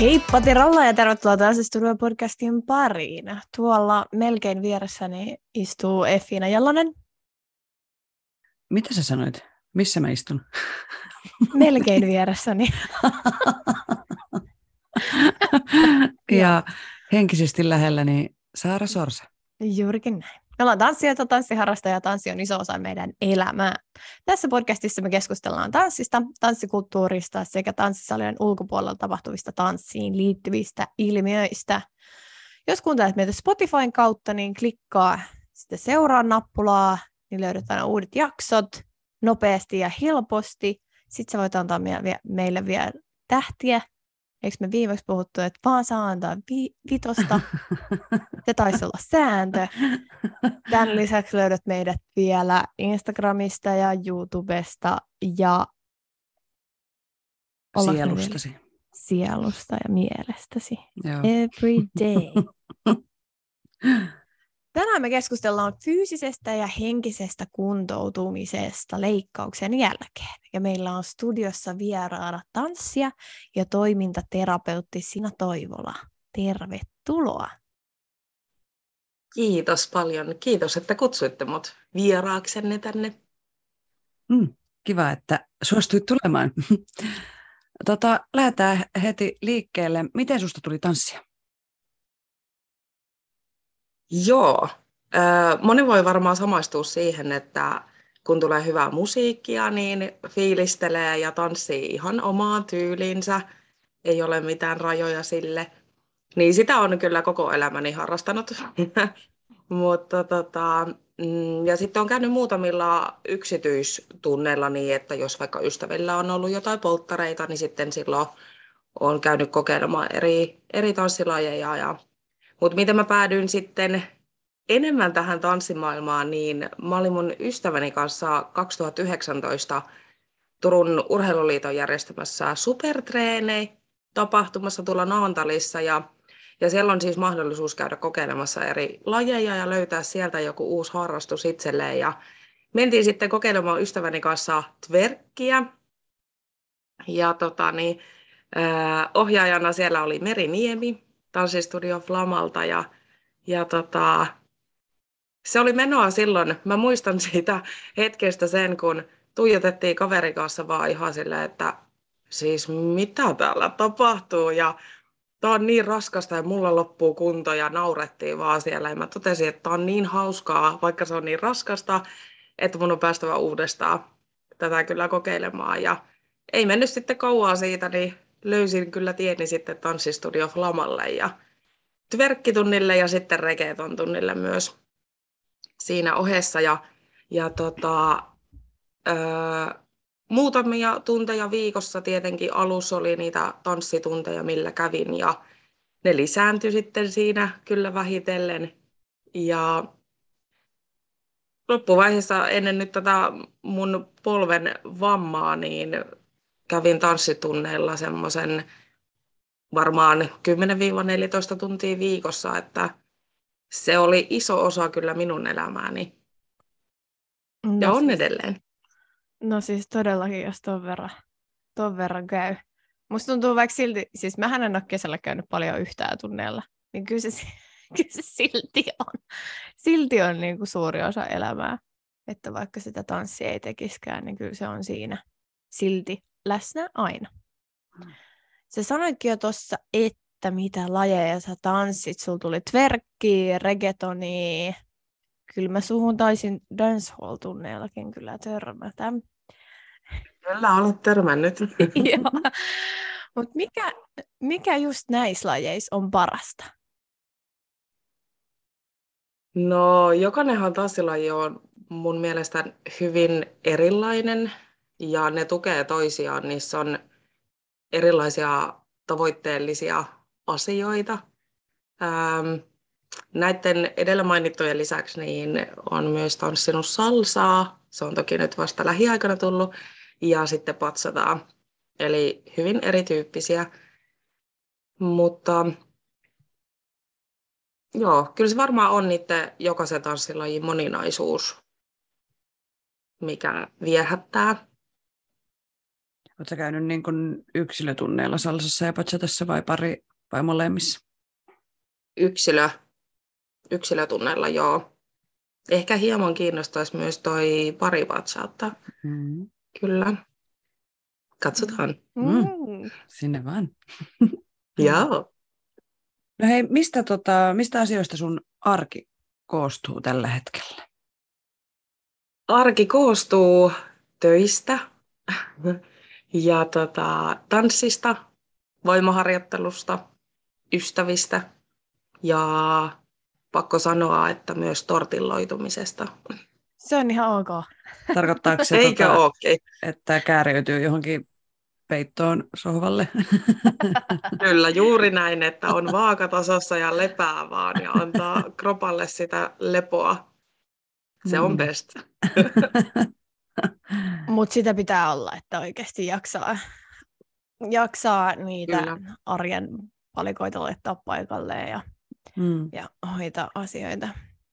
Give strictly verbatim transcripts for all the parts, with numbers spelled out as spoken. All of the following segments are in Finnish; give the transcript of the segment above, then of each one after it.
Hei Patti Rollo ja tervetuloa Tanssistudio podcastin pariin. Tuolla melkein vieressäni istuu Efiina Jallonen. Mitä sä sanoit? Missä mä istun? Melkein vieressäni. Ja henkisesti lähelläni Saara Sorsa. Juurikin näin. Me ollaan tanssijoita, tanssiharrastaja ja tanssi on iso osa meidän elämää. Tässä podcastissa me keskustellaan tanssista, tanssikulttuurista sekä tanssisalien ulkopuolella tapahtuvista tanssiin liittyvistä ilmiöistä. Jos kuuntelet meitä Spotifyn kautta, niin klikkaa sitten seuraa nappulaa, niin löydät aina uudet jaksot nopeasti ja helposti. Sitten sä voit antaa meille vielä tähtiä. Eikö me viimeksi puhuttu, että vaan saa antaa vi- vitosta? Se taisi olla sääntö. Tämän lisäksi löydät meidät vielä Instagramista ja YouTubesta ja sielustasi. Sielusta ja mielestäsi. Joo. Every day. Tänään me keskustellaan fyysisestä ja henkisestä kuntoutumisesta leikkauksen jälkeen. Ja meillä on studiossa vieraana tanssia ja toimintaterapeutti Sina Toivola. Tervetuloa. Kiitos paljon. Kiitos, että kutsuitte mut vieraaksenne tänne. Mm, kiva, että suostuit tulemaan. Tota, lähdetään heti liikkeelle. Miten susta tuli tanssia? Joo. Moni voi varmaan samaistua siihen, että kun tulee hyvää musiikkia, niin fiilistelee ja tanssii ihan omaan tyyliinsä. Ei ole mitään rajoja sille. Niin sitä on kyllä koko elämäni harrastanut. Mutta tota, ja sitten on käynyt muutamilla yksityistunneilla niin, että jos vaikka ystävillä on ollut jotain polttareita, niin sitten silloin olen käynyt kokeilemaan eri, eri tanssilajeja ja mutta miten mä päädyin sitten enemmän tähän tanssimaailmaan, niin mä olin mun ystäväni kanssa kaksituhattayhdeksäntoista Turun Urheiluliiton järjestämässä Supertreenit-tapahtumassa tuolla Naantalissa. Ja, ja siellä on siis mahdollisuus käydä kokeilemassa eri lajeja ja löytää sieltä joku uusi harrastus itselleen. Ja mentiin sitten kokeilemaan ystäväni kanssa twerkkiä. Ja tota, niin, äh, ohjaajana siellä oli Meri Niemi Tanssistudio Flamalta ja, ja tota, se oli menoa silloin. Mä muistan siitä hetkestä sen, kun tuijotettiin kaverin kanssa vaan ihan silleen, että siis mitä täällä tapahtuu ja tää on niin raskasta ja mulla loppuu kunto ja naurettiin vaan siellä. Ja mä totesin, että tää on niin hauskaa, vaikka se on niin raskasta, että mun on päästävä uudestaan tätä kyllä kokeilemaan ja ei mennyt sitten kauaa siitä, niin löysin kyllä tieni sitten Tanssistudio Flamalle ja twerkkitunnille ja sitten reggaeton tunnille myös siinä ohessa. Ja, ja tota, ö, muutamia tunteja viikossa tietenkin alussa oli niitä tanssitunteja, millä kävin. Ja ne lisääntyi sitten siinä kyllä vähitellen. Ja loppuvaiheessa ennen nyt tätä mun polven vammaa, niin kävin tanssitunneilla semmoisen varmaan kymmenen neljätoista tuntia viikossa, että se oli iso osa kyllä minun elämääni. No ja on siis edelleen. No siis todellakin, jos ton verran, ton verran käy. Musta tuntuu vaikka silti, siis mähän en ole kesällä käynyt paljon yhtään tunneilla, niin kyllä se, kyllä se silti on, silti on niin kuin suuri osa elämää. Että vaikka sitä tanssia ei tekiskään, niin kyllä se on siinä silti läsnä aina. Sä sanoitkin jo tuossa, että mitä lajeja sä tanssit. Sulla tuli twerkkiä, reggaetonia. Kyllä mä suhun taisin dancehall-tunneillakin kyllä törmätä. Kyllä olet törmännyt. Joo. Mut mikä, mikä just näissä lajeissa on parasta? No, jokainenhan tanssilaji on mun mielestä hyvin erilainen. ja ne tukee toisiaan, niissä on erilaisia tavoitteellisia asioita. Näiden edellä mainittujen lisäksi niin on myös tanssinut salsaa, se on toki nyt vasta lähiaikana tullut, ja sitten patsataan. Eli hyvin erityyppisiä, mutta joo, kyllä se varmaan on niiden jokaisen tanssilajin moninaisuus, mikä viehättää. Oletko käynyt niin kuin yksilötunneilla salsassa ja patsatassa vai pari vai molemmissa? Yksilö, yksilötunneilla, joo. Ehkä hieman kiinnostaisi myös toi pari patsautta. Mm. Kyllä. Katsotaan. Mm. Mm. Sinne vaan. Joo. No hei, mistä, tota, mistä asioista sun arki koostuu tällä hetkellä? Arki koostuu töistä ja tota, tanssista, voimaharjoittelusta, ystävistä ja pakko sanoa, että myös tortilloitumisesta. Se on ihan ok. Tarkoittaako se, Eikä tota, okay. että kääriytyy johonkin peittoon sohvalle? Kyllä, juuri näin, että on vaakatasossa ja lepää vaan ja antaa kropalle sitä lepoa. Se on best. Mutta sitä pitää olla, että oikeasti jaksaa, jaksaa niitä Kyllä. arjen palikoita laittaa paikalleen ja, mm. ja hoitaa asioita.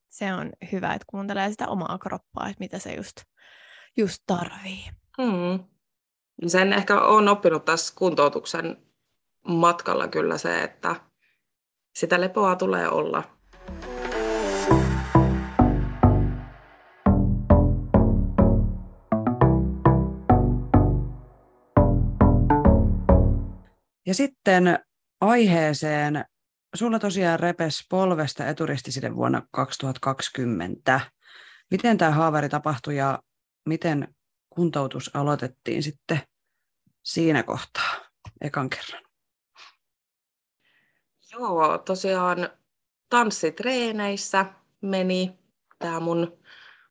Se on hyvä, että kuuntelee sitä omaa kroppaa, että mitä se just, just tarvii. Mm. Sen ehkä olen oppinut tässä kuntoutuksen matkalla kyllä se, että sitä lepoa tulee olla. Ja sitten aiheeseen. Sulla tosiaan repesi polvesta eturistiside vuonna kaksituhattakaksikymmentä. Miten tämä haavari tapahtui ja miten kuntoutus aloitettiin sitten siinä kohtaa ekan kerran? Joo, tosiaan tanssitreeneissä meni tämä mun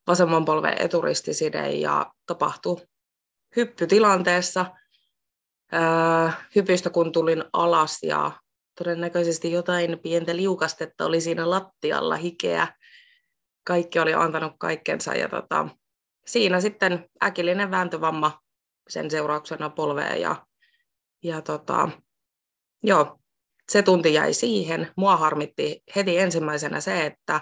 vasemman polven eturistiside ja tapahtui hyppytilanteessa. Öö, hypystä kun tulin alas ja todennäköisesti jotain pientä liukastetta oli siinä lattialla, hikeä. Kaikki oli antanut kaikkensa ja tota, siinä sitten äkillinen vääntövamma sen seurauksena polveen ja, ja tota, joo, se tunti jäi siihen. Mua harmitti heti ensimmäisenä se, että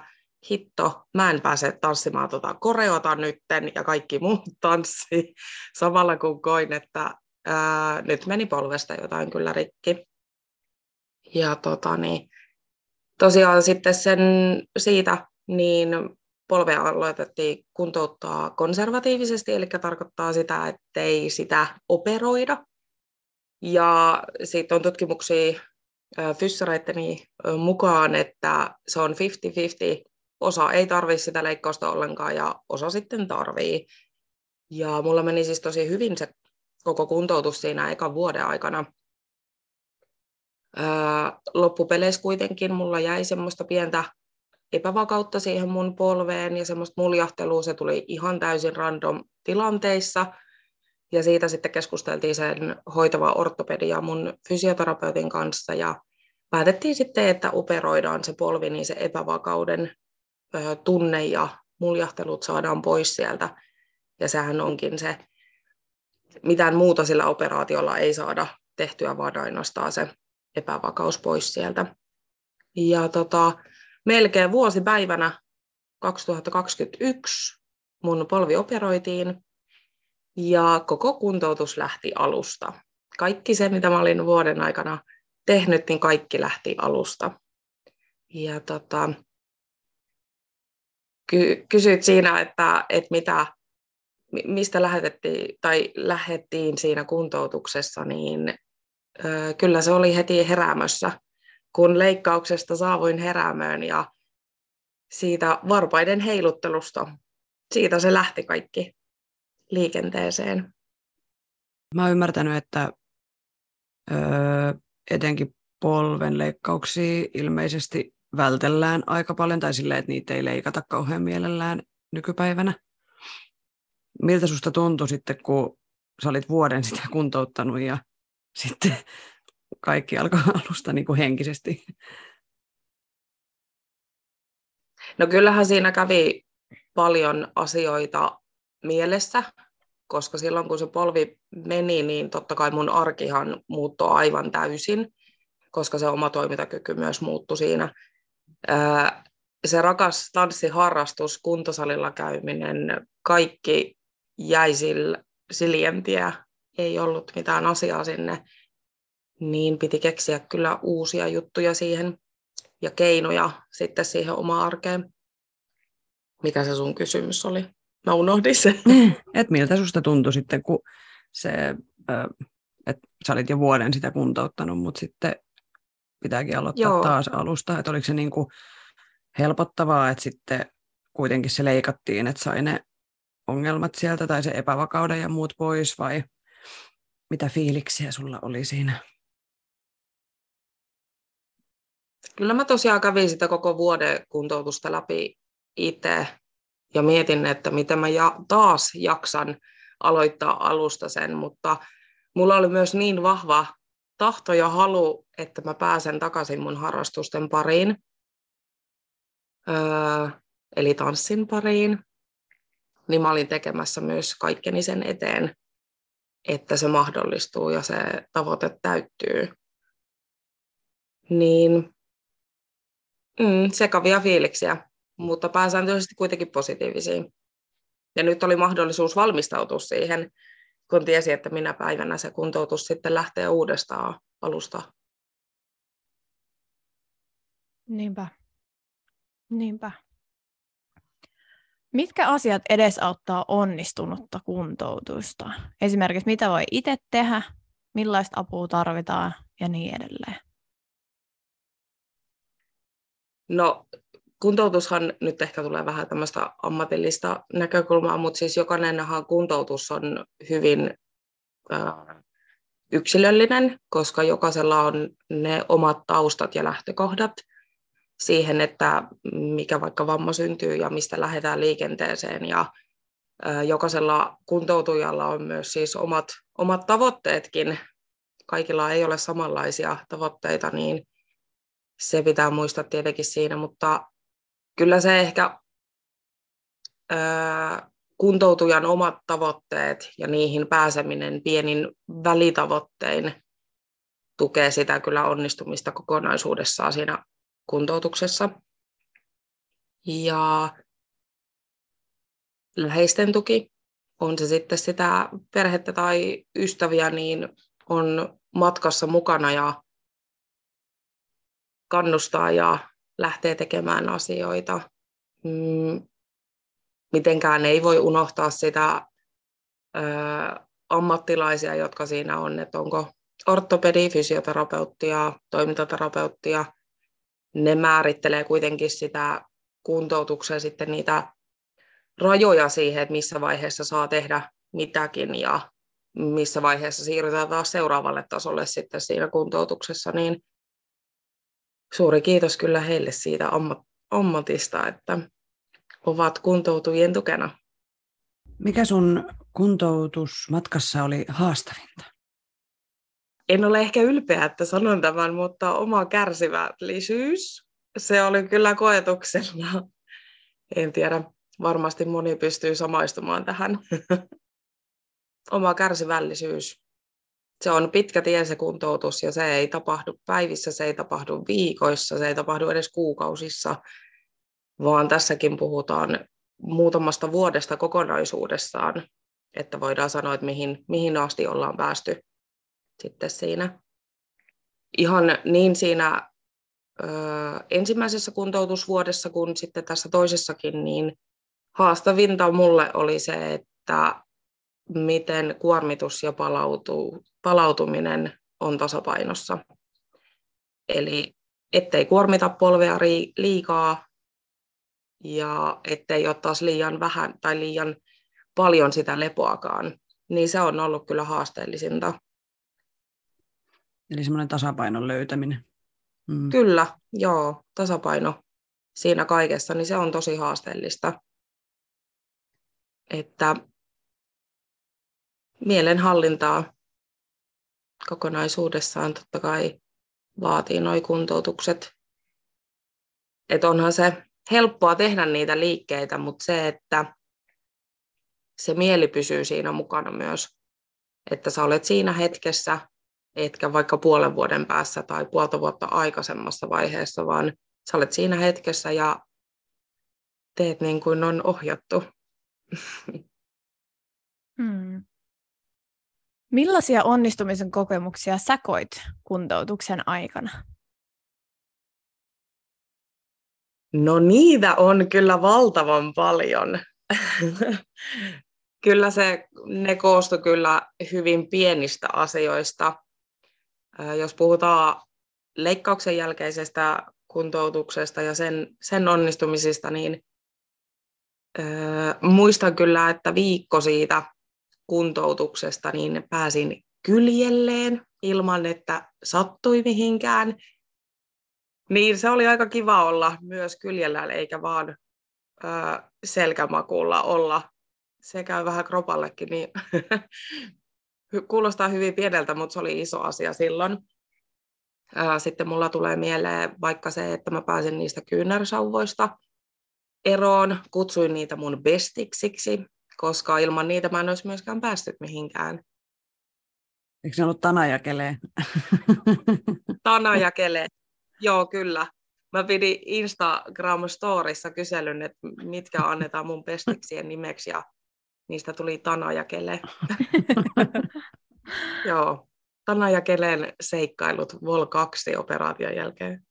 hitto, mä en pääse tanssimaan tota koreota nytten ja kaikki muut tanssi samalla kun koin, että ää, nyt meni polvesta jotain kyllä rikki. Ja tota, niin, tosiaan sitten sen, siitä niin polvea aloitettiin kuntouttaa konservatiivisesti, eli tarkoittaa sitä, ettei sitä operoida. Ja siitä on tutkimuksia fyssareitteni mukaan, että se on viisikymmentä viisikymmentä. Osa ei tarvitse sitä leikkausta ollenkaan ja osa sitten tarvii. Ja mulla meni siis tosi hyvin se koko kuntoutus siinä ekan vuoden aikana. Loppupeleissä kuitenkin mulla jäi semmoista pientä epävakautta siihen mun polveen ja semmoista muljahtelua, se tuli ihan täysin random tilanteissa. Ja siitä sitten keskusteltiin sen hoitava ortopedi ja mun fysioterapeutin kanssa ja päätettiin sitten, että operoidaan se polvi, niin se epävakauden ö, tunne ja muljahtelut saadaan pois sieltä. Ja sehän onkin se, mitään muuta sillä operaatiolla ei saada tehtyä, vaan ainoastaan se epävakaus pois sieltä. Ja tota... Melkein vuosipäivänä kaksituhattakaksikymmentäyksi mun polvi operoitiin ja koko kuntoutus lähti alusta. Kaikki se, mitä mä olin vuoden aikana tehnyt, niin kaikki lähti alusta. Ja tota, ky- kysyit siinä, että, että mitä, mistä lähetettiin, tai lähdettiin siinä kuntoutuksessa, niin ö, kyllä se oli heti heräämössä. Kun leikkauksesta saavuin heräämöön ja siitä varpaiden heiluttelusta, siitä se lähti kaikki liikenteeseen. Mä oon ymmärtänyt, että öö, etenkin polven leikkauksia ilmeisesti vältellään aika paljon, tai silleen, että niitä ei leikata kauhean mielellään nykypäivänä. Miltä susta tuntui sitten, kun sä olit vuoden sitä kuntouttanut ja sitten kaikki alkoi alusta niin kuin henkisesti. No kyllähän siinä kävi paljon asioita mielessä, koska silloin kun se polvi meni, niin totta kai mun arkihan muuttui aivan täysin, koska se oma toimintakyky myös muuttui siinä. Se rakas tanssiharrastus, kuntosalilla käyminen, kaikki jäi siljentiä, ei ollut mitään asiaa sinne, niin piti keksiä kyllä uusia juttuja siihen ja keinoja sitten siihen omaan arkeen. Mikä se sun kysymys oli? Mä unohdin sen. Et miltä susta tuntui sitten, kun se, että sä olit jo vuoden sitä kuntouttanut, mutta sitten pitääkin aloittaa Joo. taas alusta. Että oliko se niin kuin helpottavaa, että sitten kuitenkin se leikattiin, että sai ne ongelmat sieltä tai se epävakauden ja muut pois, vai mitä fiiliksiä sulla oli siinä? Kyllä mä tosiaan kävin sitä koko vuoden kuntoutusta läpi itse ja mietin, että miten mä ja, taas jaksan aloittaa alusta sen, mutta mulla oli myös niin vahva tahto ja halu, että mä pääsen takaisin mun harrastusten pariin, öö, eli tanssin pariin, niin mä olin tekemässä myös kaikkeni sen eteen, että se mahdollistuu ja se tavoite täyttyy. Niin mm, sekavia fiiliksiä, mutta pääsääntöisesti kuitenkin positiivisia. Ja nyt oli mahdollisuus valmistautua siihen, kun tiesi, että minä päivänä se kuntoutus sitten lähtee uudestaan alusta. Niinpä. Niinpä. Mitkä asiat edesauttaa onnistunutta kuntoutusta? Esimerkiksi mitä voi itse tehdä, millaista apua tarvitaan ja niin edelleen. No kuntoutushan nyt ehkä tulee vähän tämmöistä ammatillista näkökulmaa, mutta siis jokainenhan kuntoutus on hyvin äh, yksilöllinen, koska jokaisella on ne omat taustat ja lähtökohdat siihen, että mikä vaikka vamma syntyy ja mistä lähdetään liikenteeseen. Ja äh, jokaisella kuntoutujalla on myös siis omat, omat tavoitteetkin. Kaikilla ei ole samanlaisia tavoitteita, niin se pitää muistaa tietenkin siinä, mutta kyllä se ehkä ö, kuntoutujan omat tavoitteet ja niihin pääseminen pienin välitavoittein tukee sitä kyllä onnistumista kokonaisuudessaan siinä kuntoutuksessa. Ja läheisten tuki, on se sitten sitä perhettä tai ystäviä, niin on matkassa mukana ja kannustaa ja lähtee tekemään asioita. Mitenkään ei voi unohtaa sitä ö, ammattilaisia, jotka siinä on, että onko ortopedi, fysioterapeuttia, toimintaterapeuttia. Ne määrittelee kuitenkin sitä kuntoutuksen sitten niitä rajoja siihen, että missä vaiheessa saa tehdä mitäkin ja missä vaiheessa siirrytään taas seuraavalle tasolle sitten siinä kuntoutuksessa, niin suuri kiitos kyllä heille siitä ammatista, että ovat kuntoutujien tukena. Mikä sun kuntoutusmatkassa oli haastavinta? En ole ehkä ylpeä, että sanon tämän, mutta oma kärsivällisyys, se oli kyllä koetuksella. En tiedä, varmasti moni pystyy samaistumaan tähän. Oma kärsivällisyys. Se on pitkä tie se kuntoutus ja se ei tapahdu päivissä, se ei tapahdu viikoissa, se ei tapahdu edes kuukausissa, vaan tässäkin puhutaan muutamasta vuodesta kokonaisuudessaan, että voidaan sanoa, että mihin, mihin asti ollaan päästy sitten siinä. Ihan niin siinä ö, ensimmäisessä kuntoutusvuodessa kuin sitten tässä toisessakin, niin haastavinta mulle oli se, että miten kuormitus ja palautu, palautuminen on tasapainossa. Eli ettei kuormita polvea liikaa ja ettei ole taas liian vähän tai liian paljon sitä lepoakaan. Niin se on ollut kyllä haasteellisinta. Eli semmoinen tasapainon löytäminen. Mm. Kyllä, joo, tasapaino siinä kaikessa, niin se on tosi haasteellista. Että mielenhallintaa kokonaisuudessaan totta kai vaatii nuo kuntoutukset. Et onhan se helppoa tehdä niitä liikkeitä, mutta se, että se mieli pysyy siinä mukana myös. Että sä olet siinä hetkessä, etkä vaikka puolen vuoden päässä tai puolta vuotta aikaisemmassa vaiheessa, vaan sä olet siinä hetkessä ja teet niin kuin on ohjattu. Hmm. Millaisia onnistumisen kokemuksia sä koit kuntoutuksen aikana? No niitä on kyllä valtavan paljon. Kyllä se, ne koostu kyllä hyvin pienistä asioista. Jos puhutaan leikkauksen jälkeisestä kuntoutuksesta ja sen, sen onnistumisista, niin ö, muistan kyllä, että viikko siitä kuntoutuksesta niin pääsin kyljelleen ilman, että sattui mihinkään. Niin se oli aika kiva olla myös kyljellään eikä vaan ö, selkämakuulla olla. Se käy vähän kropallekin, niin kuulostaa hyvin pieneltä, mutta se oli iso asia silloin. Sitten mulla tulee mieleen vaikka se, että mä pääsin niistä kyynärsauvoista eroon. Kutsuin niitä mun bestiksiksi, koska ilman niitä mä en olisi myöskään päässyt mihinkään. Eikö ne ollut tanajakelee? Tanajakelee, joo kyllä. Mä pidin Instagram-storissa kyselyn, että mitkä annetaan mun bestiksien nimeksi ja niistä tuli Tana ja Kele. Joo, Tana ja Kelen seikkailut Vol kaksi operaation jälkeen.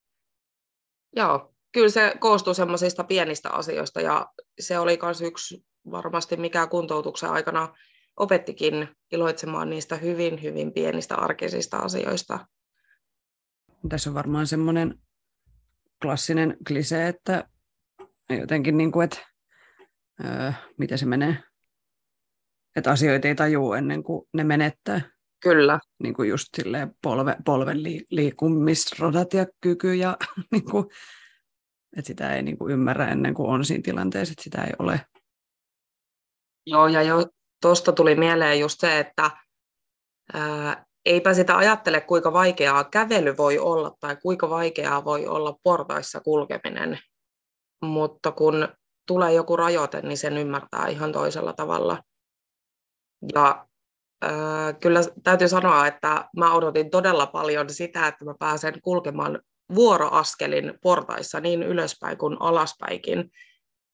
Joo, kyllä se koostuu semmoisista pienistä asioista ja se oli myös yksi varmasti mikä kuntoutuksen aikana opettikin iloitsemaan niistä hyvin, hyvin pienistä arkisista asioista. Tässä on varmaan semmoinen klassinen klisee, että jotenkin niin kuin, että öö, miten se menee? Että asioita ei tajua ennen kuin ne menettää. Kyllä. Niin kuin just silleen polve, polven li, liikkumisrodat ja kyky ja niin kuin, että sitä ei niin kuin ymmärrä ennen kuin on siinä tilanteessa, että sitä ei ole. Joo, ja jo tuosta tuli mieleen just se, että ää, eipä sitä ajattele, kuinka vaikeaa kävely voi olla tai kuinka vaikeaa voi olla portaissa kulkeminen. Mutta kun tulee joku rajoite, niin sen ymmärtää ihan toisella tavalla. Ja äh, kyllä täytyy sanoa, että mä odotin todella paljon sitä, että mä pääsen kulkemaan vuoroaskelin portaissa niin ylöspäin kuin alaspäinkin.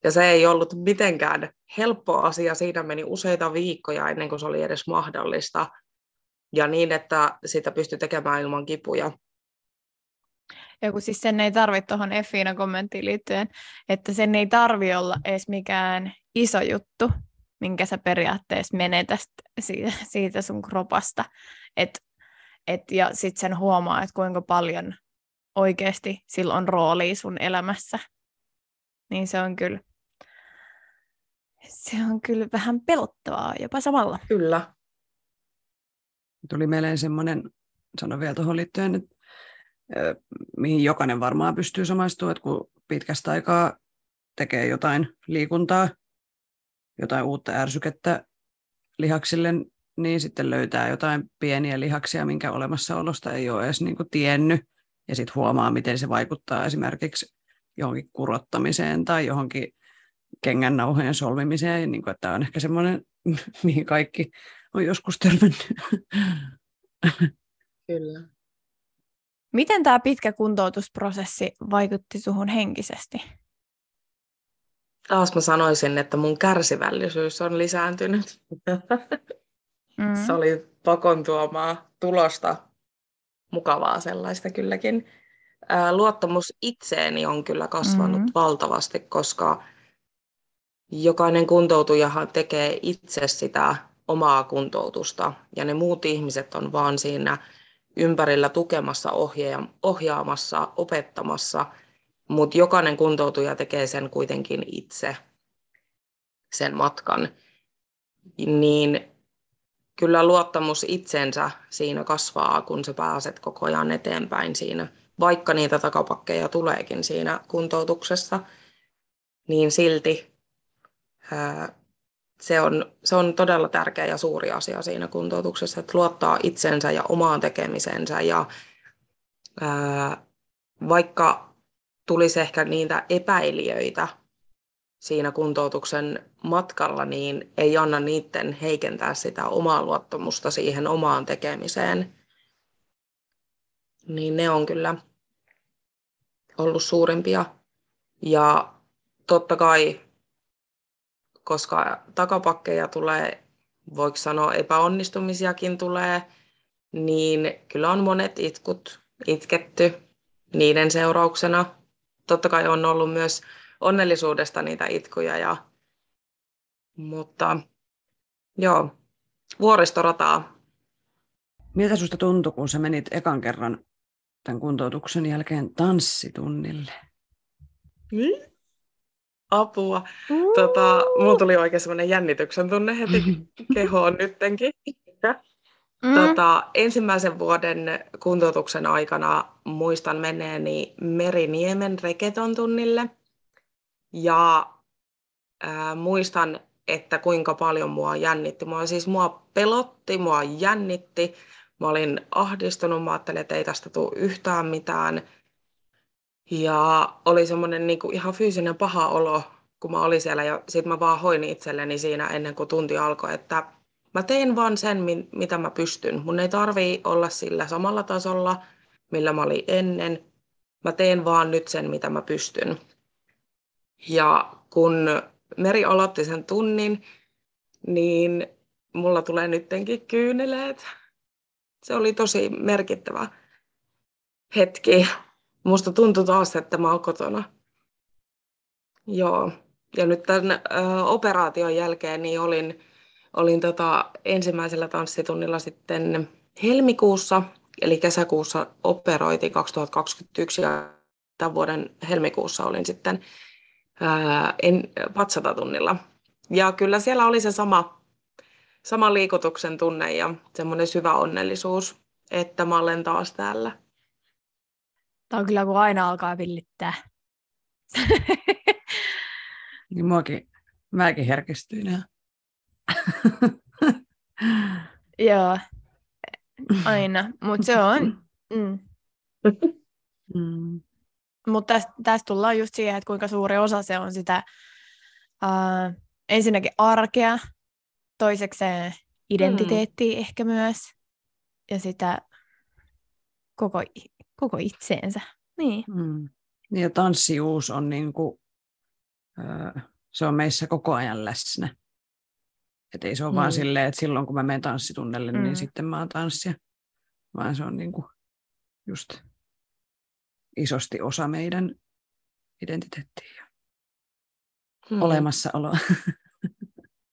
Ja se ei ollut mitenkään helppo asia. Siinä meni useita viikkoja ennen kuin se oli edes mahdollista. Ja niin, että sitä pystyy tekemään ilman kipuja. Ja kun siis sen ei tarvitse tuohon Efiinan kommenttiin liittyen, että sen ei tarvitse olla edes mikään iso juttu, minkä sä periaatteessa menetät siitä sun kropasta. Et, et, ja sitten sen huomaa, että kuinka paljon oikeasti sillä on roolia sun elämässä. Niin se on kyllä, se on kyllä vähän pelottavaa jopa samalla. Kyllä. Tuli mieleen semmoinen, sanon vielä tuohon liittyen, että mihin jokainen varmaan pystyy samaistumaan, että kun pitkästä aikaa tekee jotain liikuntaa, jotain uutta ärsykettä lihaksille, niin sitten löytää jotain pieniä lihaksia, minkä olemassaolosta ei ole edes niin kuin tiennyt, ja sitten huomaa, miten se vaikuttaa esimerkiksi johonkin kurottamiseen tai johonkin kengännauhojen solmimiseen, niin kuin, että tämä on ehkä semmoinen, mihin kaikki on joskus törmännyt. Kyllä. Miten tämä pitkä kuntoutusprosessi vaikutti suhun henkisesti? Taas mä sanoisin, että mun kärsivällisyys on lisääntynyt. Mm. Se oli pakon tuomaa tulosta. Mukavaa sellaista kylläkin. Luottamus itseeni on kyllä kasvanut mm-hmm. valtavasti, koska jokainen kuntoutujahan tekee itse sitä omaa kuntoutusta ja ne muut ihmiset on vaan siinä ympärillä tukemassa, ohjaamassa, opettamassa, mutta jokainen kuntoutuja tekee sen kuitenkin itse, sen matkan. Niin kyllä luottamus itsensä siinä kasvaa, kun sä pääset koko ajan eteenpäin siinä, vaikka niitä takapakkeja tuleekin siinä kuntoutuksessa, niin silti se on, se on todella tärkeä ja suuri asia siinä kuntoutuksessa, että luottaa itsensä ja omaan tekemisensä. Ja ää, vaikka tulisi ehkä niitä epäilijöitä siinä kuntoutuksen matkalla, niin ei anna niiden heikentää sitä omaa luottamusta siihen omaan tekemiseen. Niin ne on kyllä ollut suurimpia. Ja totta kai, koska takapakkeja tulee, voiko sanoa epäonnistumisiakin tulee, niin kyllä on monet itkut itketty niiden seurauksena. Totta kai on ollut myös onnellisuudesta niitä itkuja. Ja, mutta joo, vuoristorataa. Miltä susta tuntui, kun sä menit ekan kerran tämän kuntoutuksen jälkeen tanssitunnille? Mm? Apua. Mm. Tota, mulla tuli oikein semmoinen jännityksen tunne heti kehoon nyttenkin. Mm. Tota, ensimmäisen vuoden kuntoutuksen aikana muistan meneeni Meri Niemen reketon tunnille. Ja ää, muistan, että kuinka paljon mua jännitti. Mua siis mua pelotti, mua jännitti. Mä olin ahdistunut, mä ajattelin, että ei tästä tule yhtään mitään. Ja oli semmoinen niinku ihan fyysinen paha olo, kun mä olin siellä. Ja sit mä vaan hoin itselleni siinä ennen kuin tunti alkoi, että mä teen vaan sen, mitä mä pystyn. Mun ei tarvii olla sillä samalla tasolla, millä mä olin ennen. Mä teen vaan nyt sen, mitä mä pystyn. Ja kun Meri aloitti sen tunnin, niin mulla tulee nyttenkin kyyneleet. Se oli tosi merkittävä hetki. Musta tuntui taas, että mä oon kotona. Joo. Ja nyt tämän ö, operaation jälkeen niin olin, olin tota ensimmäisellä tanssitunnilla sitten helmikuussa, eli kesäkuussa operoitiin kaksituhattakaksikymmentäyksi ja tämän vuoden helmikuussa olin sitten Ää, en, patsatatunnilla. Ja kyllä siellä oli se sama, sama liikutuksen tunne ja semmoinen syvä onnellisuus, että mä olen taas täällä. Tämä on kyllä, kun aina alkaa villittää. Niin muakin, mäkin herkistyin. Joo, aina, mutta se on. Mm. Mm. Mutta tässä täs tullaan just siihen, että kuinka suuri osa se on sitä uh, ensinnäkin arkea, toisekseen identiteettiä mm. ehkä myös, ja sitä koko, koko itseensä. Niin. Mm. Ja tanssijuus on niinku, uh, se on meissä koko ajan läsnä. Et ei se ole mm. vaan silleen, että silloin kun mä menen tanssitunnelle, mm. niin sitten mä oon tanssia, vaan se on niinku just isosti osa meidän identiteettiä ja hmm. olemassaoloa.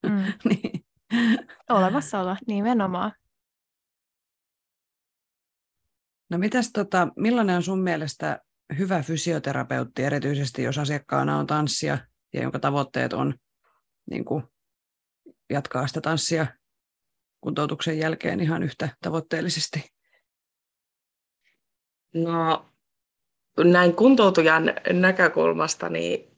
Hmm. Niin. Olemassaolo, nimenomaan. No mitäs, tota, millainen on sun mielestä hyvä fysioterapeutti, erityisesti jos asiakkaana on tanssia ja jonka tavoitteet on niin kuin jatkaa sitä tanssia kuntoutuksen jälkeen ihan yhtä tavoitteellisesti? No... Näin kuntoutujan näkökulmasta niin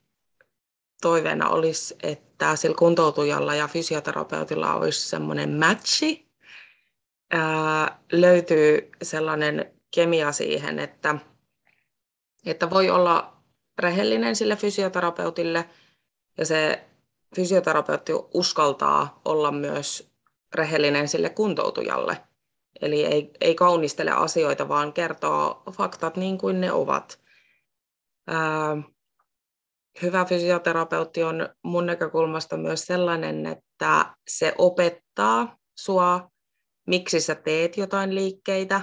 toiveena olisi, että sillä kuntoutujalla ja fysioterapeutilla olisi semmoinen matchi. Ää, löytyy sellainen kemia siihen, että, että voi olla rehellinen sille fysioterapeutille ja se fysioterapeutti uskaltaa olla myös rehellinen sille kuntoutujalle. Eli ei, ei kaunistele asioita, vaan kertoo faktat niin kuin ne ovat. Ää, hyvä fysioterapeutti on mun näkökulmasta myös sellainen, että se opettaa sua, miksi sä teet jotain liikkeitä,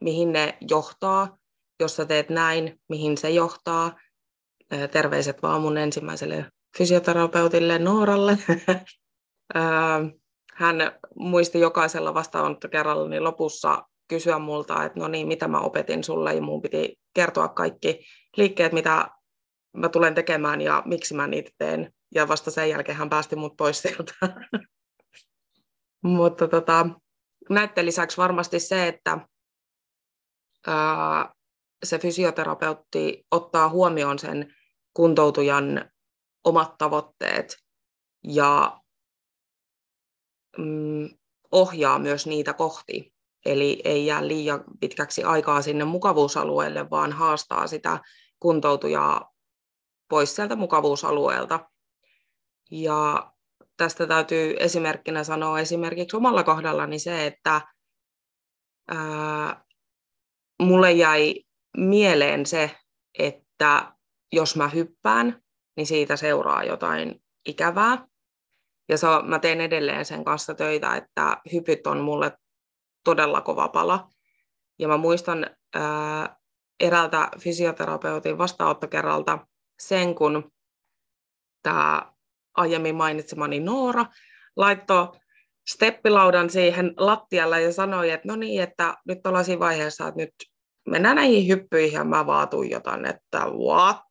mihin ne johtaa. Jos sä teet näin, mihin se johtaa. Ää, terveiset vaan mun ensimmäiselle fysioterapeutille Nooralle. Ää, Hän muisti jokaisella vastaanottokerralla niin lopussa kysyä multa, että no niin, mitä mä opetin sulle, ja mun piti kertoa kaikki liikkeet, mitä mä tulen tekemään ja miksi mä niitä teen. Ja vasta sen jälkeen hän päästi mut pois sieltä. Mutta tota, näiden lisäksi varmasti se, että ää, se fysioterapeutti ottaa huomioon sen kuntoutujan omat tavoitteet ja mm, ohjaa myös niitä kohti. Eli ei jää liian pitkäksi aikaa sinne mukavuusalueelle, vaan haastaa sitä kuntoutujaa pois sieltä mukavuusalueelta. Ja tästä täytyy esimerkkinä sanoa esimerkiksi omalla kohdallani se, että ää, mulle jäi mieleen se, että jos mä hyppään, niin siitä seuraa jotain ikävää. Ja se, mä teen edelleen sen kanssa töitä, että hypyt on mulle todella kova pala. Ja mä muistan ää, eräältä fysioterapeutin vastaanottokerralta sen, kun tämä aiemmin mainitsemani Noora laittoi steppilaudan siihen lattialle ja sanoi, että no niin, että nyt ollaan siinä vaiheessa, että nyt mennään näihin hyppyihin ja mä vaatuin jotain, että what?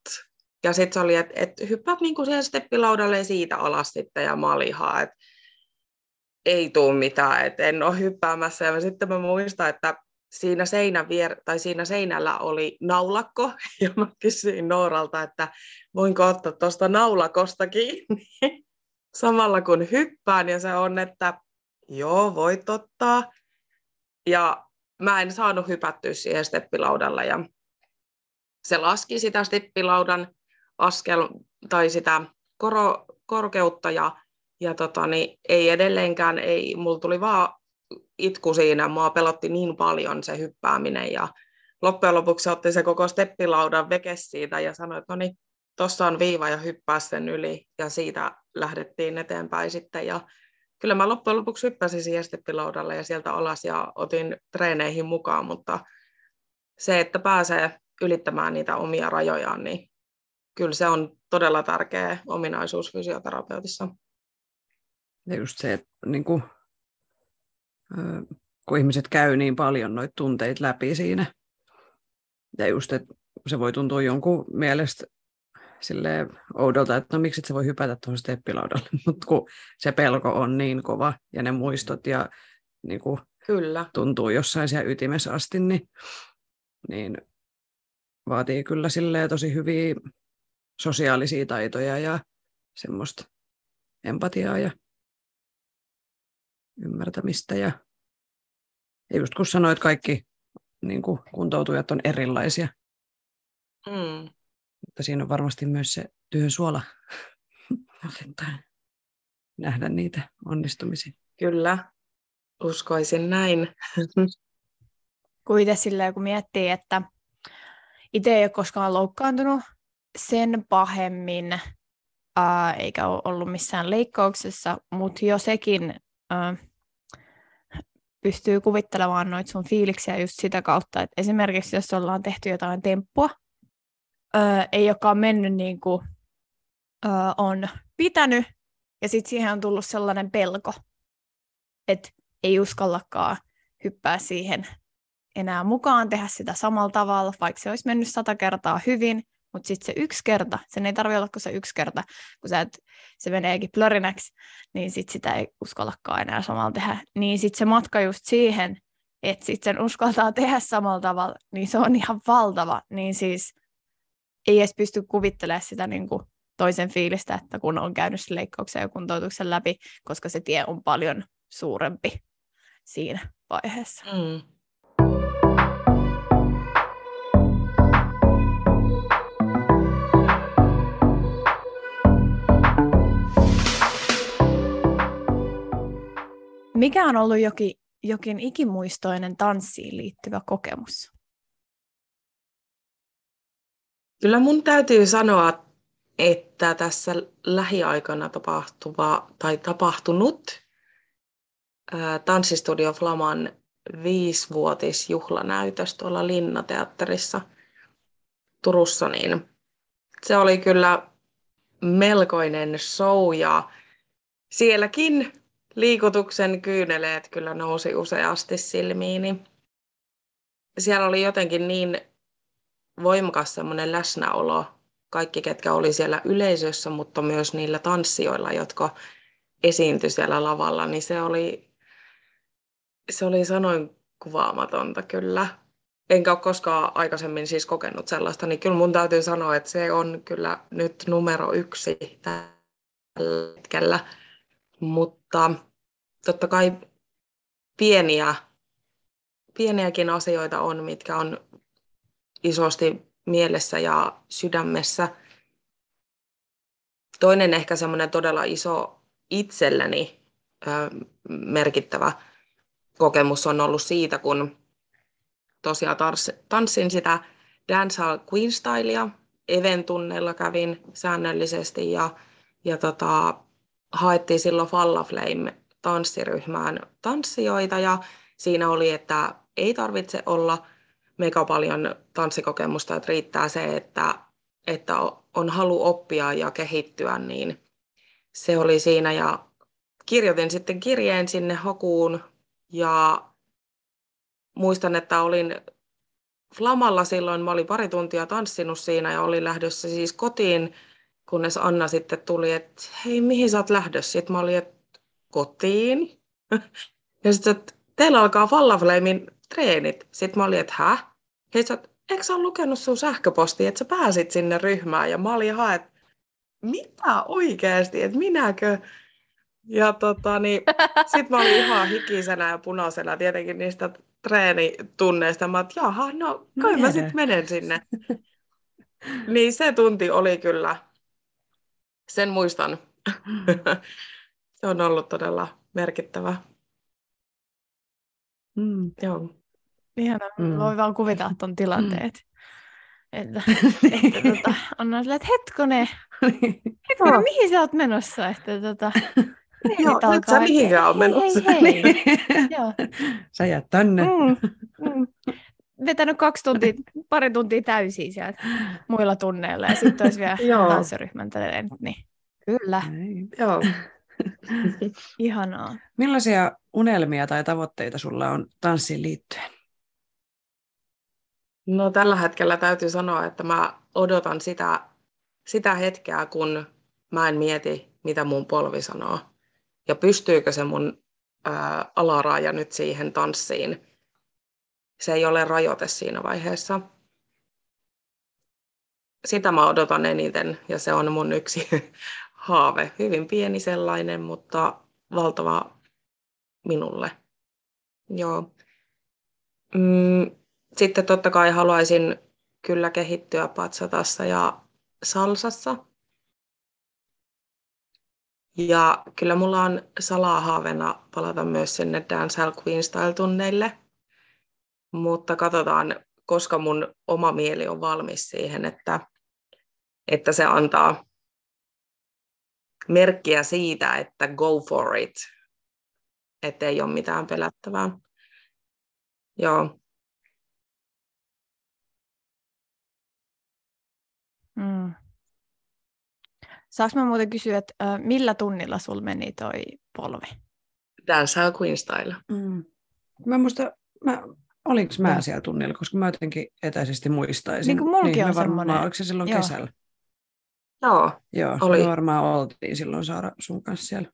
Ja sitten se oli, että, että hyppäät niinku siihen steppilaudalle ja siitä alas sitten ja malihaa, että ei tule mitään, että en ole hyppäämässä. Ja sitten mä muistan, että siinä, seinän vier... tai siinä seinällä oli naulakko, ja mä kysyin Nooralta, että voinko ottaa tuosta naulakosta kiinni samalla kun hyppään, ja se on, että joo, voit ottaa. Ja mä en saanut hypättyä siihen steppilaudalla, ja se laski sitä steppilaudan askel tai sitä koro... korkeutta, ja Ja totani, ei edelleenkään, ei, mulla tuli vaan itku siinä, mua pelotti niin paljon se hyppääminen, ja loppujen lopuksi se otti se koko steppilaudan veke siitä ja sanoi, että no niin, tuossa on viiva ja hyppää sen yli, ja siitä lähdettiin eteenpäin sitten, ja kyllä mä loppujen lopuksi hyppäsin siihen steppilaudalle ja sieltä alas ja otin treeneihin mukaan, mutta se, että pääsee ylittämään niitä omia rajojaan, niin kyllä se on todella tärkeä ominaisuus fysioterapeutissa. Ja just se, että niin kuin, kun ihmiset käy niin paljon noita tunteita läpi siinä, ja just, että se voi tuntua jonkun mielestä silleen oudolta, että no miksi et sä voi hypätä tuohon steppilaudalle, mutta kun se pelko on niin kova, ja ne muistot, ja niin kuin kyllä tuntuu jossain siellä ytimessä asti, niin, niin vaatii kyllä silleen tosi hyviä sosiaalisia taitoja ja semmoista empatiaa ja ymmärtämistä. Ja, ja just kun sanoit, kaikki niin kuin kuntoutujat on erilaisia. Mm. Mutta siinä on varmasti myös se työn suola nähdä niitä onnistumisia. Kyllä, uskoisin näin. Kuitenkin silleen, kun miettii, että itse ei ole koskaan loukkaantunut sen pahemmin, äh, eikä ole ollut missään leikkauksessa, mutta jo sekin äh, pystyy kuvittelemaan noita sun fiiliksiä just sitä kautta, että esimerkiksi jos ollaan tehty jotain temppua, öö, ei joka on mennyt niin kuin öö, on pitänyt, ja sitten siihen on tullut sellainen pelko, että ei uskallakaan hyppää siihen enää mukaan, tehdä sitä samalla tavalla, vaikka se olisi mennyt sata kertaa hyvin, mutta sitten se yksi kerta, sen ei tarvitse olla kuin se yksi kerta, kun sä et, se meneekin plörinäksi, niin sitten sitä ei uskallakaan enää samalla tehdä. Niin sitten se matka just siihen, että sitten sen uskaltaa tehdä samalla tavalla, niin se on ihan valtava. Niin siis ei edes pysty kuvittelemaan sitä niinku toisen fiilistä, että kun on käynyt sen leikkauksen ja kuntoutuksen läpi, koska se tie on paljon suurempi siinä vaiheessa. Mm. Mikä on ollut jokin, jokin ikimuistoinen tanssiin liittyvä kokemus? Kyllä mun täytyy sanoa, että tässä lähiaikana tapahtuva tai tapahtunut ää, Tanssistudio Flaman viisivuotisjuhlanäytös tuolla Linnateatterissa Turussa, niin se oli kyllä melkoinen show, ja sielläkin liikutuksen kyyneleet kyllä nousi useasti silmiini. Siellä oli jotenkin niin voimakas semmoinen läsnäolo, kaikki ketkä oli siellä yleisössä, mutta myös niillä tanssijoilla, jotka esiintyi siellä lavalla, niin se oli, se oli sanoin kuvaamatonta kyllä. Enkä ole koskaan aikaisemmin siis kokenut sellaista, niin kyllä mun täytyy sanoa, että se on kyllä nyt numero yksi tällä hetkellä, mutta totta kai pieniä, pieniäkin asioita on, mitkä on isosti mielessä ja sydämessä. Toinen ehkä semmoinen todella iso itselleni ö, merkittävä kokemus on ollut siitä, kun tosiaan tanssin sitä Dancehall Queen Stylea. Event-tunneilla kävin säännöllisesti ja, ja tota, haettiin silloin Falla Flame -tanssiryhmään tanssijoita. Ja siinä oli, että ei tarvitse olla mega paljon tanssikokemusta, että riittää se, että, että on halu oppia ja kehittyä. Niin se oli siinä ja kirjoitin sitten kirjeen sinne hakuun ja muistan, että olin Flamalla silloin, mä olin pari tuntia tanssinut siinä ja olin lähdössä siis kotiin, kunnes Anna sitten tuli, että hei, mihin sä oot lähdössä? Sitten mä olin, että kotiin. Ja sitten sä, teillä alkaa Falla Flamen treenit. Sitten mä olin, että hä? Hei sä, eikö sä ole lukenut sun sähköpostia, että sä pääsit sinne ryhmään? Ja mä olin ihan, että mitä oikeasti, että minäkö? Ja tota niin, sit mä olin ihan hikisenä ja punaisena tietenkin niistä treenitunneista. Mä oot, jaha, no kai mä sit menen sinne. Niin se tunti oli kyllä, sen muistan. Se on ollut todella merkittävä. Mm. Joo. Ihanaa, mm. voi vaan kuvitella ton tilanteet. Mm. Että, että tota, on noin sillä, että hetkone, hetkone mihin sä oot menossa? Että tota... Joo, nyt sä mihinkään oot menossa. Hei, hei, hei. Joo. Sä jäät tänne. Mm, mm. Vetänyt kaksi tuntia, pari tuntia täysiä sieltä muilla tunneilla ja sitten olisi vielä tanssiryhmän tänne. Niin. Kyllä. Näin. Joo. Ihanaa. Millaisia unelmia tai tavoitteita sulla on tanssiin liittyen? No tällä hetkellä täytyy sanoa, että mä odotan sitä, sitä hetkeä, kun mä en mieti, mitä mun polvi sanoo. Ja pystyykö se mun ää, alaraaja nyt siihen tanssiin? Se ei ole rajoite siinä vaiheessa. Sitä mä odotan eniten, ja se on mun yksi haave. Hyvin pieni sellainen, mutta valtava minulle. Joo. Mm, sitten totta kai haluaisin kyllä kehittyä patsatassa ja salsassa. Ja kyllä mulla on salaa haaveena palata myös sinne Dancehall Queen Style-tunneille, mutta katsotaan, koska mun oma mieli on valmis siihen, että, että se antaa merkkiä siitä, että go for it, ettei ole mitään pelättävää. Joo. Mm. Saanko mä muuten kysyä, että millä tunnilla sulla meni toi polvi? Dancehall Queen Style. Mm. Mä muistan, mä, olinko mä mm. siellä tunnilla, koska mä jotenkin etäisesti muistaisin. Niin kuin mulki niin, on semmoinen. Oliko se silloin Joo. kesällä? Joo, Joo oli. Me varmaan oltiin silloin Saara sun kanssa siellä.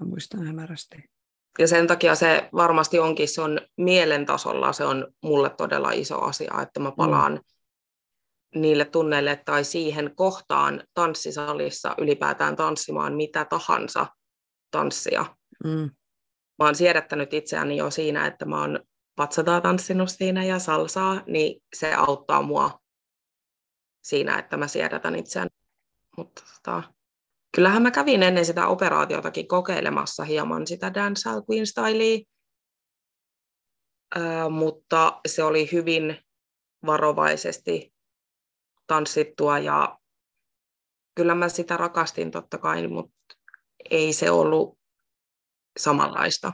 Mä muistan hämärästi. Ja sen takia se varmasti onkin sun mielen tasolla. Se on mulle todella iso asia, että mä palaan. Mm. niille tunneille tai siihen kohtaan tanssisalissa ylipäätään tanssimaan mitä tahansa tanssia. Mm. Mä oon siedättänyt itseäni jo siinä, että mä oon patsataa tanssinut siinä ja salsaa, niin se auttaa mua siinä, että mä siedätän itseäni. Mutta tota, kyllähän mä kävin ennen sitä operaatiotakin kokeilemassa hieman sitä Dancehall Queen Stylea, äh, mutta se oli hyvin varovaisesti tanssittua ja kyllä mä sitä rakastin totta kai, mutta ei se ollut samanlaista.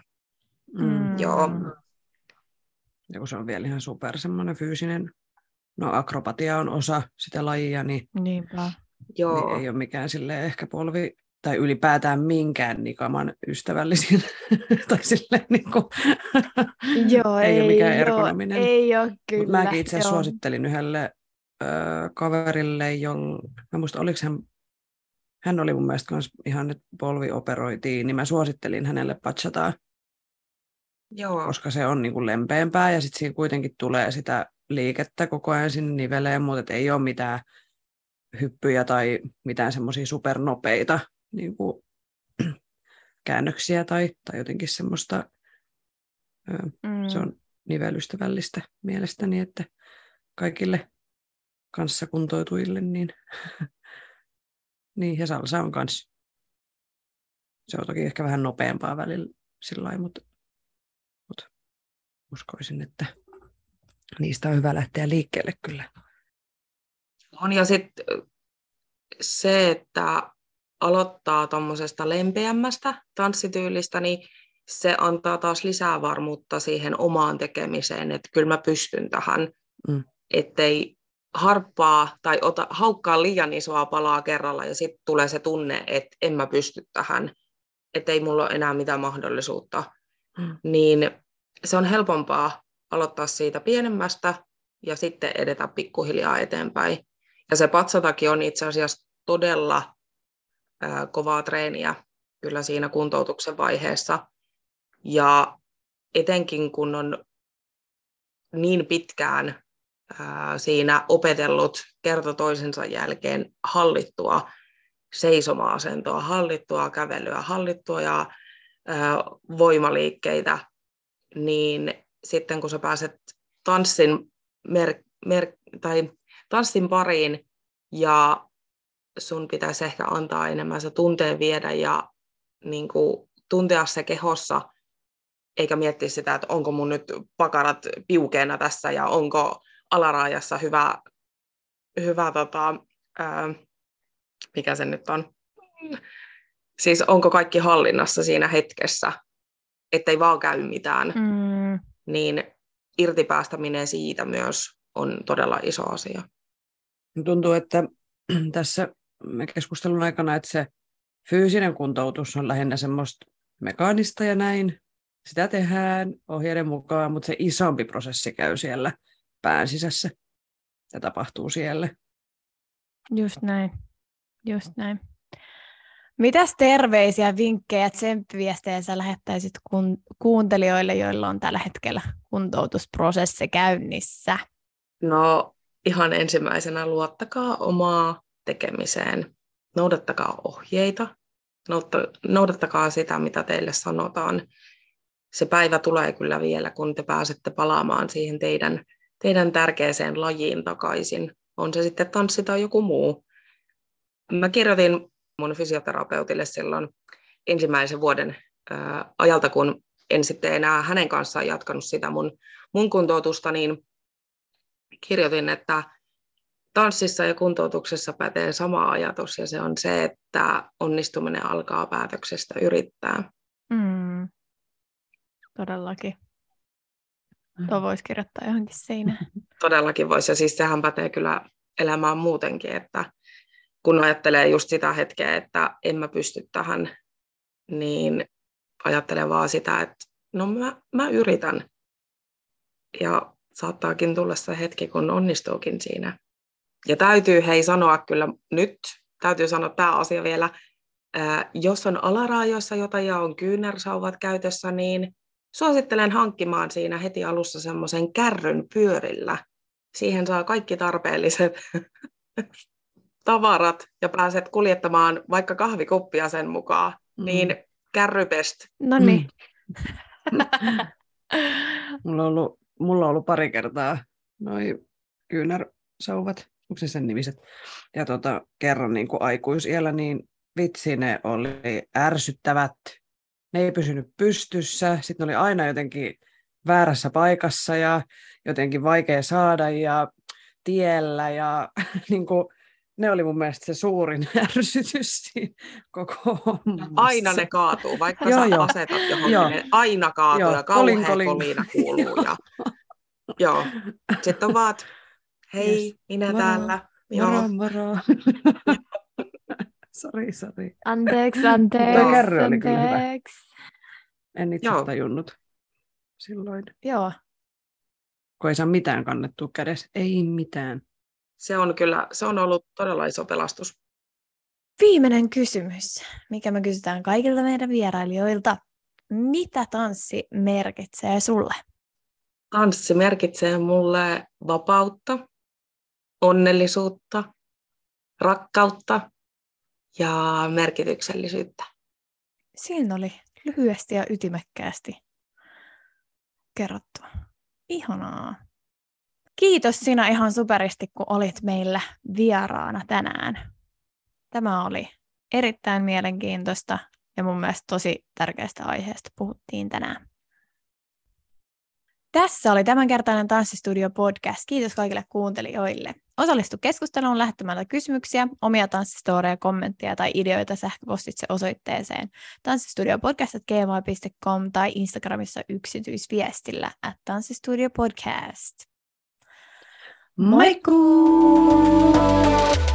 Mm. Joo. Ja kun se on vielä ihan super semmoinen fyysinen, no akrobatia on osa sitä lajia, niin, Niinpä. Joo. niin ei ole mikään silleen ehkä polvi tai ylipäätään minkään nikaman ystävällisin. tai silleen niin kuin, joo, ei, ei ole mikään joo, ergonominen. Ei ole kyllä. Mut mäkin itse asiassa suosittelin yhdelle kaverille, jolla, mä muistan, oliko hän, hän oli mun mielestä myös ihan, että polvi operoitiin, niin mä suosittelin hänelle patsataa, Joo. koska se on niin kuin lempeämpää ja sitten siinä kuitenkin tulee sitä liikettä koko ajan sinne niveleen, mutta ei ole mitään hyppyjä tai mitään semmoisia supernopeita niin kuin käännöksiä tai, tai jotenkin semmoista, mm. se on nivelystävällistä mielestäni, että kaikille kanssakuntoutujille, niin, niin ja salsa on kans. Se on toki ehkä vähän nopeampaa välillä sillä lailla, mutta, mutta uskoisin, että niistä on hyvä lähteä liikkeelle kyllä. On ja sitten se, että aloittaa tuommoisesta lempeämmästä tanssityylistä, niin se antaa taas lisää varmuutta siihen omaan tekemiseen, että kyllä mä pystyn tähän, mm. ettei harppaa tai ota, haukkaa liian isoa palaa kerralla ja sitten tulee se tunne, että en mä pysty tähän, että ei mulla ole enää mitään mahdollisuutta. Mm. Niin se on helpompaa aloittaa siitä pienemmästä ja sitten edetä pikkuhiljaa eteenpäin. Ja se patsatakin on itse asiassa todella ää, kovaa treeniä kyllä siinä kuntoutuksen vaiheessa. Ja etenkin kun on niin pitkään ää, siinä opetellut kerta toisensa jälkeen hallittua seisoma-asentoa, hallittua kävelyä, hallittua ja ää, voimaliikkeitä, niin sitten kun sä pääset tanssin, mer- mer- tai tanssin pariin ja sun pitäisi ehkä antaa enemmän se tunteen viedä ja niin kuin tuntea se kehossa, eikä miettiä sitä, että onko mun nyt pakarat piukeena tässä ja onko alaraajassa hyvä, hyvä tota, ää, mikä se nyt on, siis onko kaikki hallinnassa siinä hetkessä, ettei vaan käy mitään. Mm. Niin irtipäästäminen siitä myös on todella iso asia. Tuntuu, että tässä keskustelun aikana, että se fyysinen kuntoutus on lähinnä semmoista mekaanista ja näin. Sitä tehdään ohjeiden mukaan, mutta se isompi prosessi käy siellä pään sisässä ja tapahtuu siellä. Just näin, just näin. Mitäs terveisiä, vinkkejä ja tsemppiviestejä sä lähettäisit kun, kuuntelijoille, joilla on tällä hetkellä kuntoutusprosessi käynnissä? No ihan ensimmäisenä luottakaa omaa tekemiseen. Noudattakaa ohjeita. Noudattakaa sitä, mitä teille sanotaan. Se päivä tulee kyllä vielä, kun te pääsette palaamaan siihen teidän, teidän tärkeäseen lajiin takaisin. On se sitten tanssi tai joku muu. Mä kirjoitin mun fysioterapeutille silloin ensimmäisen vuoden ää, ajalta, kun en sitten enää hänen kanssaan jatkanut sitä mun, mun kuntoutusta, niin kirjoitin, että tanssissa ja kuntoutuksessa pätee sama ajatus, ja se on se, että onnistuminen alkaa päätöksestä yrittää. Mm. Todellakin. Tuo voisi kirjoittaa johonkin seinään. Todellakin voisi, ja siis sehän pätee kyllä elämään muutenkin, että kun ajattelee just sitä hetkeä, että en mä pysty tähän, niin ajattelen vaan sitä, että no mä, mä yritän. Ja saattaakin tulla se hetki, kun onnistuukin siinä. Ja täytyy hei sanoa kyllä nyt, täytyy sanoa tämä asia vielä, ää, jos on alaraajoissa jotain ja on kyynärsauvat käytössä, niin suosittelen hankkimaan siinä heti alussa semmoisen kärryn pyörillä. Siihen saa kaikki tarpeelliset tavarat ja pääset kuljettamaan vaikka kahvikuppia sen mukaan, mm. niin kärrypest. No niin. mulla, on ollut, mulla on ollut pari kertaa noi kyynärsauvat, onko se sen nimiset, ja tota, kerran niin kuin aikuisiällä, niin vitsi ne oli ärsyttävät. Ne ei pysynyt pystyssä, sitten oli aina jotenkin väärässä paikassa ja jotenkin vaikea saada ja tiellä ja niin kuin, ne oli mun mielestä se suurin ärsytys koko hommassa. Aina ne kaatuu, vaikka joo, sä jo. asetat johonkin, joo. ne aina kaatuu joo. ja kauhean kolina kuuluu. ja, joo. Sitten on vaan, hei, yes. minä moro, täällä. Moro, moro. Sori, sori. Anteeksi, anteeksi. Tämä kärry oli kyllä hyvä. En itse joo. tajunnut silloin. Joo. Kun ei saa mitään kannettua kädessä. Ei mitään. Se on kyllä, se on ollut todella iso pelastus. Viimeinen kysymys, mikä me kysytään kaikilta meidän vierailijoilta. Mitä tanssi merkitsee sulle? Tanssi merkitsee mulle vapautta, onnellisuutta, rakkautta, ja merkityksellisyyttä. Siinä oli lyhyesti ja ytimekkäästi kerrottua. Ihanaa. Kiitos Sina ihan superisti, kun olit meillä vieraana tänään. Tämä oli erittäin mielenkiintoista ja mun mielestä tosi tärkeästä aiheesta puhuttiin tänään. Tässä oli tämänkertainen Tanssistudio Podcast. Kiitos kaikille kuuntelijoille. Osallistu keskusteluun lähettämällä kysymyksiä, omia tanssistooreja, kommentteja tai ideoita sähköpostitse osoitteeseen tanssistudiopodcast at gmail dot com tai Instagramissa yksityisviestillä at tanssistudiopodcast. Moikkuu!